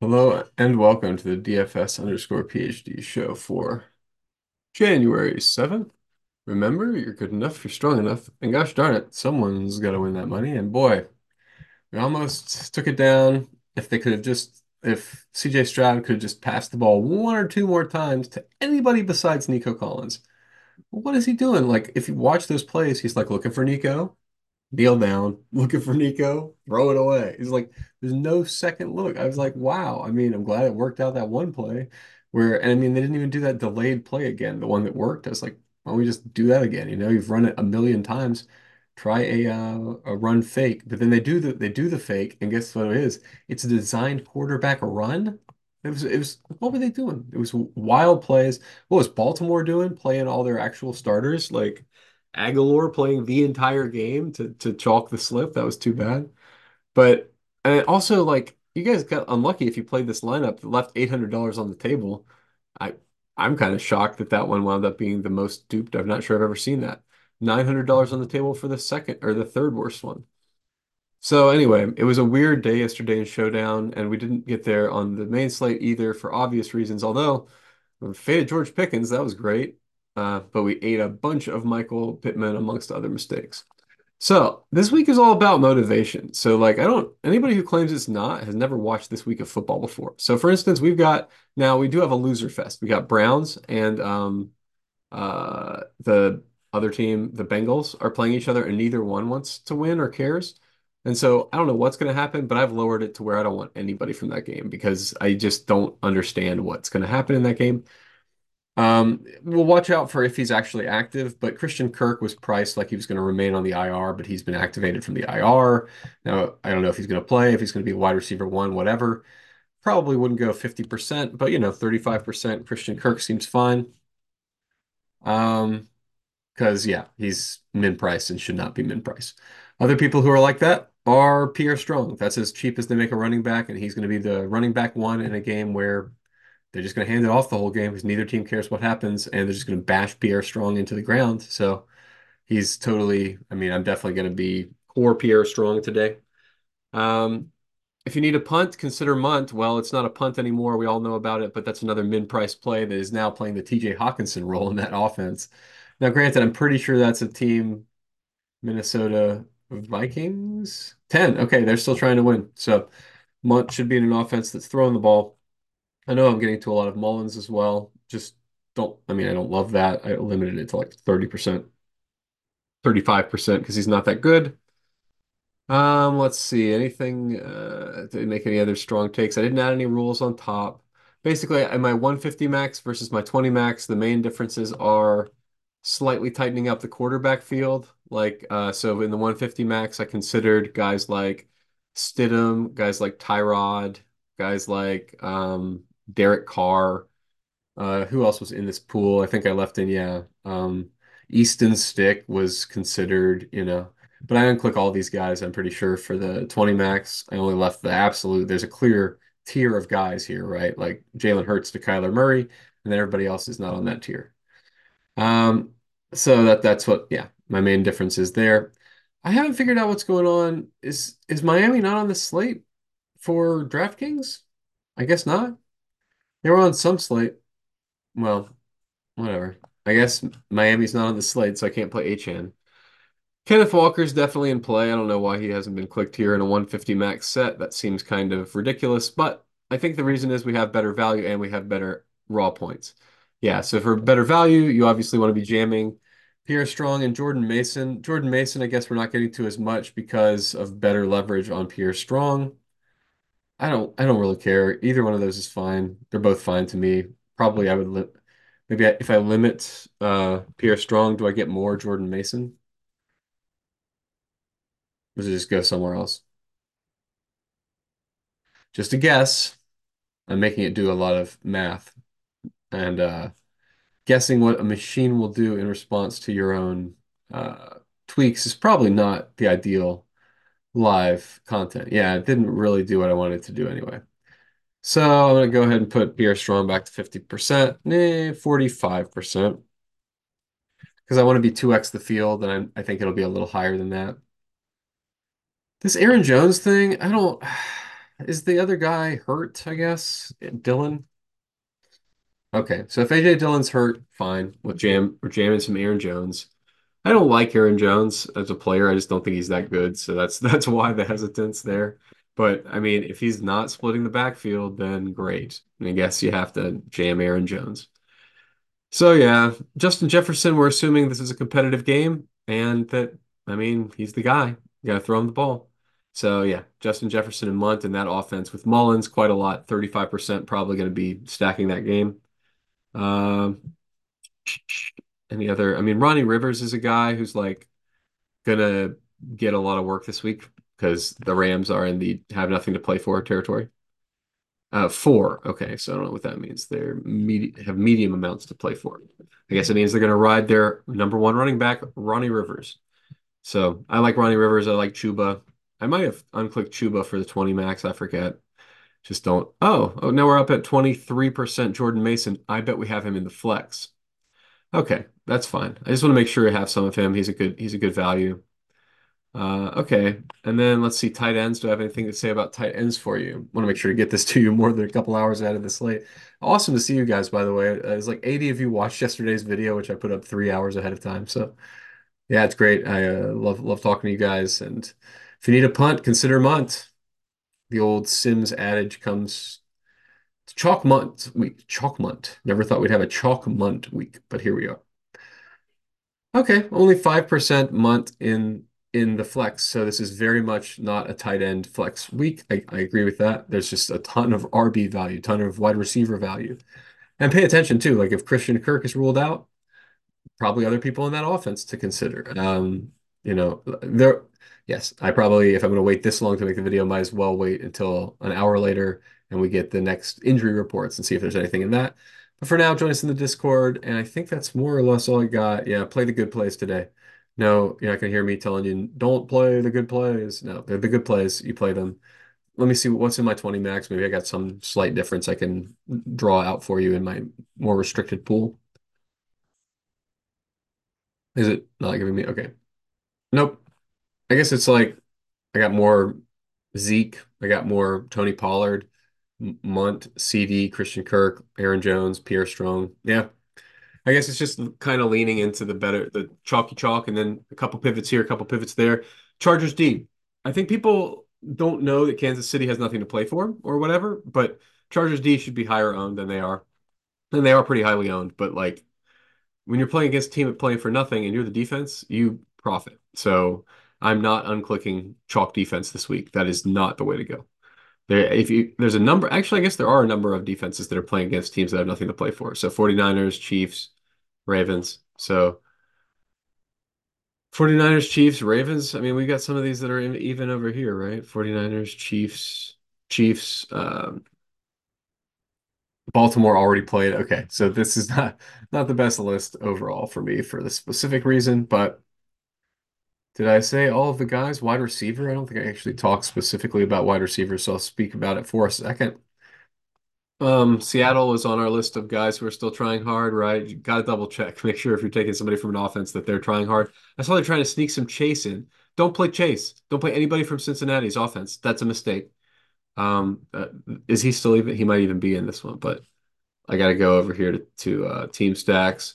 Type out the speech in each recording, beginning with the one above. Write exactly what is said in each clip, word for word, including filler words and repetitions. Hello and welcome to the D F S underscore PhD show for January seventh. Remember, you're good enough, you're strong enough, and gosh darn it, someone's got to win that money. And boy, we almost took it down. If they could have just, if C J Stroud could have just passed the ball one or two more times to anybody besides Nico Collins. What is he doing? Like, if you watch those plays, he's like looking for Nico. Kneel down, looking for Nico, throw it away. He's like, there's no second look. I was like, wow. I mean, I'm glad it worked out that one play where, and I mean, they didn't even do that delayed play again, the one that worked. I was like, why don't we just do that again? You know, you've run it a million times. Try a uh, a run fake, but then they do the they do the fake, and guess what it is? It's a designed quarterback run. It was it was what were they doing? It was wild plays. What was Baltimore doing? Playing all their actual starters, like Agholor playing the entire game to to chalk the slip. That was too bad. But and also, like, you guys got unlucky if you played this lineup that left eight hundred dollars on the table. I I'm kind of shocked that that one wound up being the most duped. I'm not sure I've ever seen that. nine hundred dollars on the table for the second or the third worst one. So anyway, it was a weird day yesterday in Showdown, and we didn't get there on the main slate either for obvious reasons. Although we faded George Pickens, that was great. Uh, but we ate a bunch of Michael Pittman amongst other mistakes. So this week is all about motivation. So like, I don't, anybody who claims it's not has never watched this week of football before. So for instance, we've got, now we do have a loser fest. We got Browns and um, uh, the other team, the Bengals, are playing each other, and neither one wants to win or cares. And so I don't know what's going to happen, but I've lowered it to where I don't want anybody from that game because I just don't understand what's going to happen in that game. Um, we'll watch out for if he's actually active, but Christian Kirk was priced like he was going to remain on the I R, but he's been activated from the I R. Now, I don't know if he's going to play, if he's going to be a wide receiver one, whatever. Probably wouldn't go fifty percent, but, you know, thirty-five percent Christian Kirk seems fine. Um, because, yeah, he's min price and should not be min price. Other people who are like that are Pierre Strong. That's as cheap as they make a running back, and he's going to be the running back one in a game where they're just going to hand it off the whole game because neither team cares what happens, and they're just going to bash Pierre Strong into the ground. So he's totally, I mean, I'm definitely going to be core Pierre Strong today. Um, if you need a punt, consider Mundt. Well, it's not a punt anymore. We all know about it, but that's another min-price play that is now playing the T J Hawkinson role in that offense. Now, granted, I'm pretty sure that's a team, Minnesota Vikings? ten. Okay, they're still trying to win. So Mundt should be in an offense that's throwing the ball. I know I'm getting to a lot of Mullins as well. Just don't, I mean, I don't love that. I limited it to like thirty percent, thirty-five percent, because he's not that good. Um, let's see, anything, uh, did I make any other strong takes? I didn't add any rules on top. Basically, my one fifty max versus my twenty max, the main differences are slightly tightening up the quarterback field. Like, uh, so in the one fifty max, I considered guys like Stidham, guys like Tyrod, guys like, um, Derek Carr. Uh, who else was in this pool? I think I left in, yeah. Um, Easton Stick was considered, you know, but I didn't click all these guys, I'm pretty sure, for the twenty max. I only left the absolute. There's a clear tier of guys here, right? Like Jalen Hurts to Kyler Murray, and then everybody else is not on that tier. Um, so that that's what, yeah, my main difference is there. I haven't figured out what's going on. Is, is Miami not on the slate for DraftKings? I guess not. They were on some slate. Well, whatever. I guess Miami's not on the slate, so I can't play Achan. Kenneth Walker's definitely in play. I don't know why he hasn't been clicked here in a one fifty max set. That seems kind of ridiculous, but I think the reason is we have better value and we have better raw points. Yeah, so for better value, you obviously want to be jamming Pierre Strong and Jordan Mason. Jordan Mason, I guess we're not getting to as much because of better leverage on Pierre Strong. I don't I don't really care. Either one of those is fine. They're both fine to me. Probably I would li maybe I, if I limit uh Pierre Strong, do I get more Jordan Mason? Or does it just go somewhere else? Just a guess. I'm making it do a lot of math and uh guessing what a machine will do in response to your own uh tweaks is probably not the ideal live content. Yeah, it didn't really do what I wanted to do anyway. So I'm going to go ahead and put Pierre Strong back to fifty percent, eh, forty-five percent, because I want to be two X the field, and I'm, I think it'll be a little higher than that. This Aaron Jones thing, I don't, Is the other guy hurt, I guess? Dillon? Okay, so if A J Dillon's hurt, fine. We'll jam, we're jamming some Aaron Jones. I don't like Aaron Jones as a player. I just don't think he's that good. So that's that's why the hesitance there. But, I mean, if he's not splitting the backfield, then great. And I guess you have to jam Aaron Jones. So, yeah, Justin Jefferson, we're assuming this is a competitive game and that, I mean, he's the guy. You got to throw him the ball. So, yeah, Justin Jefferson and Mundt in that offense with Mullins quite a lot, thirty-five percent probably going to be stacking that game. Um, any other, I mean, Ronnie Rivers is a guy who's like going to get a lot of work this week because the Rams are in the have nothing to play for territory. Uh, four. Okay, so I don't know what that means. They're med- have medium amounts to play for. I guess it means they're going to ride their number one running back, Ronnie Rivers. So I like Ronnie Rivers. I like Chuba. I might have unclicked Chuba for the twenty max. I forget. Just don't. Oh, oh, now we're up at twenty-three percent Jordan Mason. I bet we have him in the flex. Okay, that's fine. I just want to make sure I have some of him. He's a good, he's a good value. Uh, okay, and then let's see, tight ends. Do I have anything to say about tight ends for you? I want to make sure to get this to you more than a couple hours out of this late. Awesome to see you guys, by the way. It was like eighty of you watched yesterday's video, which I put up three hours ahead of time. So, yeah, it's great. I uh, love love talking to you guys. And if you need a punt, consider Mundt. The old Sims adage comes to chalk Mundt week. Chalk Mundt. Never thought we'd have a chalk Mundt week, but here we are. Okay, only five percent Mundt in in the flex. So this is very much not a tight end flex week. I, I agree with that. There's just a ton of R B value, ton of wide receiver value. And pay attention too, like if Christian Kirk is ruled out, probably other people in that offense to consider. Um, you know, there... Yes, I probably, if I'm going to wait this long to make the video, might as well wait until an hour later and we get the next injury reports and see if there's anything in that. But for now, join us in the Discord, and I think that's more or less all I got. Yeah, play the good plays today. No, you're not going to hear me telling you, don't play the good plays. No, they're the good plays. You play them. Let me see what's in my twenty max. Maybe I got some slight difference I can draw out for you in my more restricted pool. Is it not giving me? Okay. Nope. I guess it's like I got more Zeke, I got more Tony Pollard, Mundt, C D, Christian Kirk, Aaron Jones, Pierre Strong. Yeah, I guess it's just kind of leaning into the better, the chalky chalk, and then a couple pivots here, a couple pivots there. Chargers D. I think people don't know that Kansas City has nothing to play for or whatever, but Chargers D should be higher owned than they are. And they are pretty highly owned, but like when you're playing against a team at playing for nothing and you're the defense, you profit. So I'm not unclicking chalk defense this week. That is not the way to go. There, if you there's a number, actually, I guess there are a number of defenses that are playing against teams that have nothing to play for. So forty-niners, Chiefs, Ravens. So forty-niners, Chiefs, Ravens. I mean, we got some of these that are in, even over here, right? forty-niners, Chiefs, Chiefs. Um, Baltimore already played. Okay, so this is not not the best list overall for me for the specific reason, but. Did I say all of the guys? Wide receiver? I don't think I actually talked specifically about wide receivers, so I'll speak about it for a second. Um, Seattle is on our list of guys who are still trying hard, right? You got to double check. Make sure if you're taking somebody from an offense that they're trying hard. I saw they're trying to sneak some Chase in. Don't play Chase. Don't play anybody from Cincinnati's offense. That's a mistake. Um, uh, is he still even? He might even be in this one, but I got to go over here to, to uh, team stacks.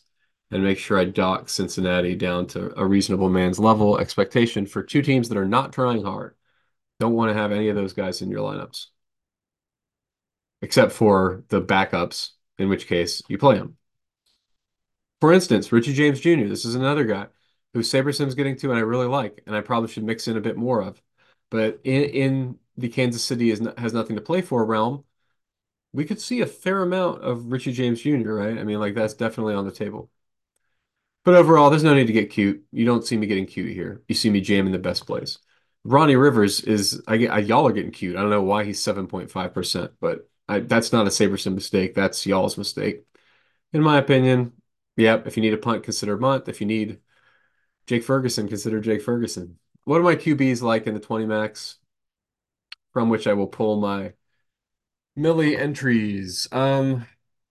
And make sure I dock Cincinnati down to a reasonable man's level expectation for two teams that are not trying hard. Don't want to have any of those guys in your lineups. Except for the backups, in which case you play them. For instance, Richie James Junior This is another guy who SaberSim's getting to and I really like, and I probably should mix in a bit more of. But in, in the Kansas City is not, has nothing to play for realm, we could see a fair amount of Richie James Junior, right? I mean, like, that's definitely on the table. But overall, there's no need to get cute. You don't see me getting cute here. You see me jamming the best plays. Ronnie Rivers is, I, I y'all are getting cute. I don't know why he's seven point five percent, but I, that's not a SaberSim mistake. That's y'all's mistake. In my opinion, yep, yeah, if you need a punt, consider Mundt. If you need Jake Ferguson, consider Jake Ferguson. What are my Q Bs like in the twenty max? From which I will pull my Millie entries. Um...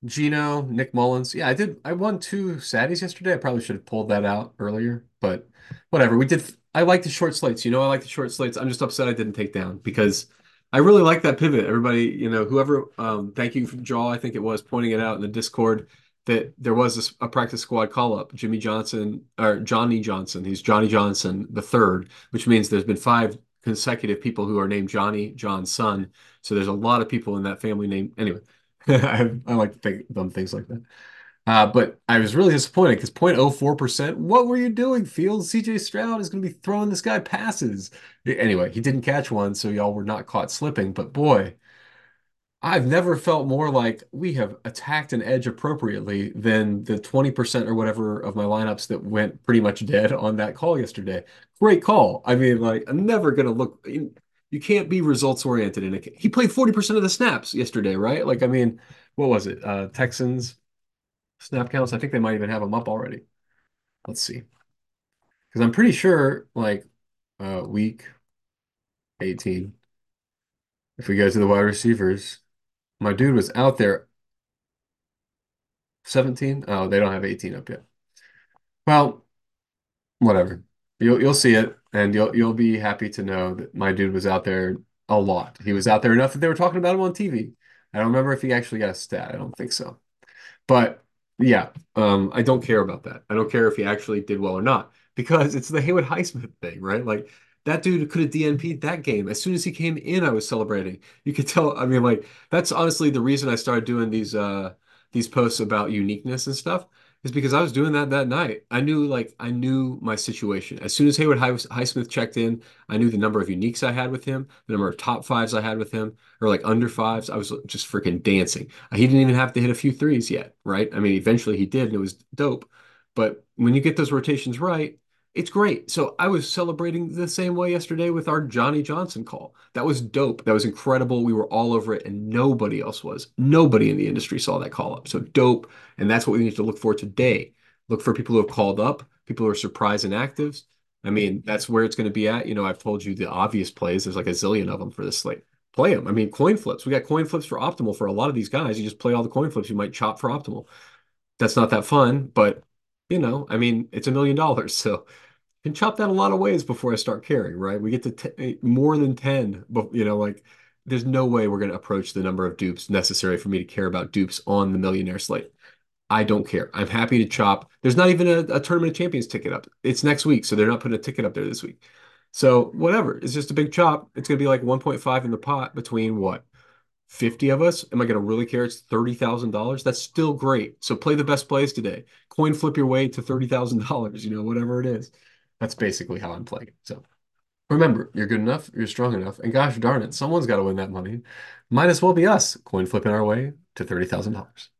Gino, Nick Mullins. Yeah, I did. I won two Saddies yesterday. I probably should have pulled that out earlier, but whatever. We did. I like the short slates. You know, I like the short slates. I'm just upset I didn't take down because I really like that pivot. Everybody, you know, whoever, um, thank you, Jaw, I think it was, pointing it out in the Discord that there was a, a practice squad call-up. Jimmy Johnson, or Johnny Johnson, he's Johnny Johnson the third, which means there's been five consecutive people who are named Johnny, John's son. So there's a lot of people in that family name. Anyway, I, I like to think dumb things like that. Uh, but I was really disappointed because zero point zero four percent. What were you doing, Fields? C J Stroud is going to be throwing this guy passes. Anyway, he didn't catch one, so y'all were not caught slipping. But boy, I've never felt more like we have attacked an edge appropriately than the twenty percent or whatever of my lineups that went pretty much dead on that call yesterday. Great call. I mean, like, I'm never going to look. You, you can't be results-oriented. In a, he played forty percent of the snaps yesterday, right? Like, I mean, what was it? Uh, Texans snap counts. I think they might even have them up already. Let's see. Because I'm pretty sure, like, uh, week eighteen, if we go to the wide receivers, my dude was out there seventeen. Oh, they don't have eighteen up yet. Well, whatever. You'll, you'll see it, and you'll, you'll be happy to know that my dude was out there a lot. He was out there enough that they were talking about him on T V. I don't remember if he actually got a stat. I don't think so. But yeah, um, I don't care about that. I don't care if he actually did well or not, because it's the Haywood Highsmith thing, right? Like, that dude could have D N P'd that game. As soon as he came in, I was celebrating. You could tell. I mean, like, that's honestly the reason I started doing these uh, these posts about uniqueness and stuff, is because I was doing that that night. I knew, like, I knew my situation. As soon as Haywood Highsmith checked in, I knew the number of uniques I had with him, the number of top fives I had with him, or, like, under fives. I was just freaking dancing. He didn't even have to hit a few threes yet, right? I mean, eventually he did, and it was dope. But when you get those rotations right, it's great. So I was celebrating the same way yesterday with our Johnny Johnson call. That was dope. That was incredible. We were all over it, and nobody else was. Nobody in the industry saw that call up. So dope. And that's what we need to look for today. Look for people who have called up, people who are surprise inactives. I mean, that's where it's going to be at. You know, I've told you the obvious plays. There's like a zillion of them for this slate. Play them. I mean, coin flips. We got coin flips for optimal for a lot of these guys. You just play all the coin flips. You might chop for optimal. That's not that fun, but you know, I mean, it's a million dollars. So can chop that a lot of ways before I start caring, right? We get to t more than ten, but, you know, like, there's no way we're going to approach the number of dupes necessary for me to care about dupes on the millionaire slate. I don't care. I'm happy to chop. There's not even a, a Tournament of Champions ticket up. It's next week, so they're not putting a ticket up there this week. So whatever. It's just a big chop. It's going to be like one point five in the pot between what? fifty of us? Am I going to really care? It's thirty thousand dollars. That's still great. So play the best plays today. Coin flip your way to thirty thousand dollars, you know, whatever it is. That's basically how I'm playing. So remember, you're good enough, you're strong enough, and gosh darn it, someone's got to win that money. Might as well be us, coin flipping our way to thirty thousand dollars.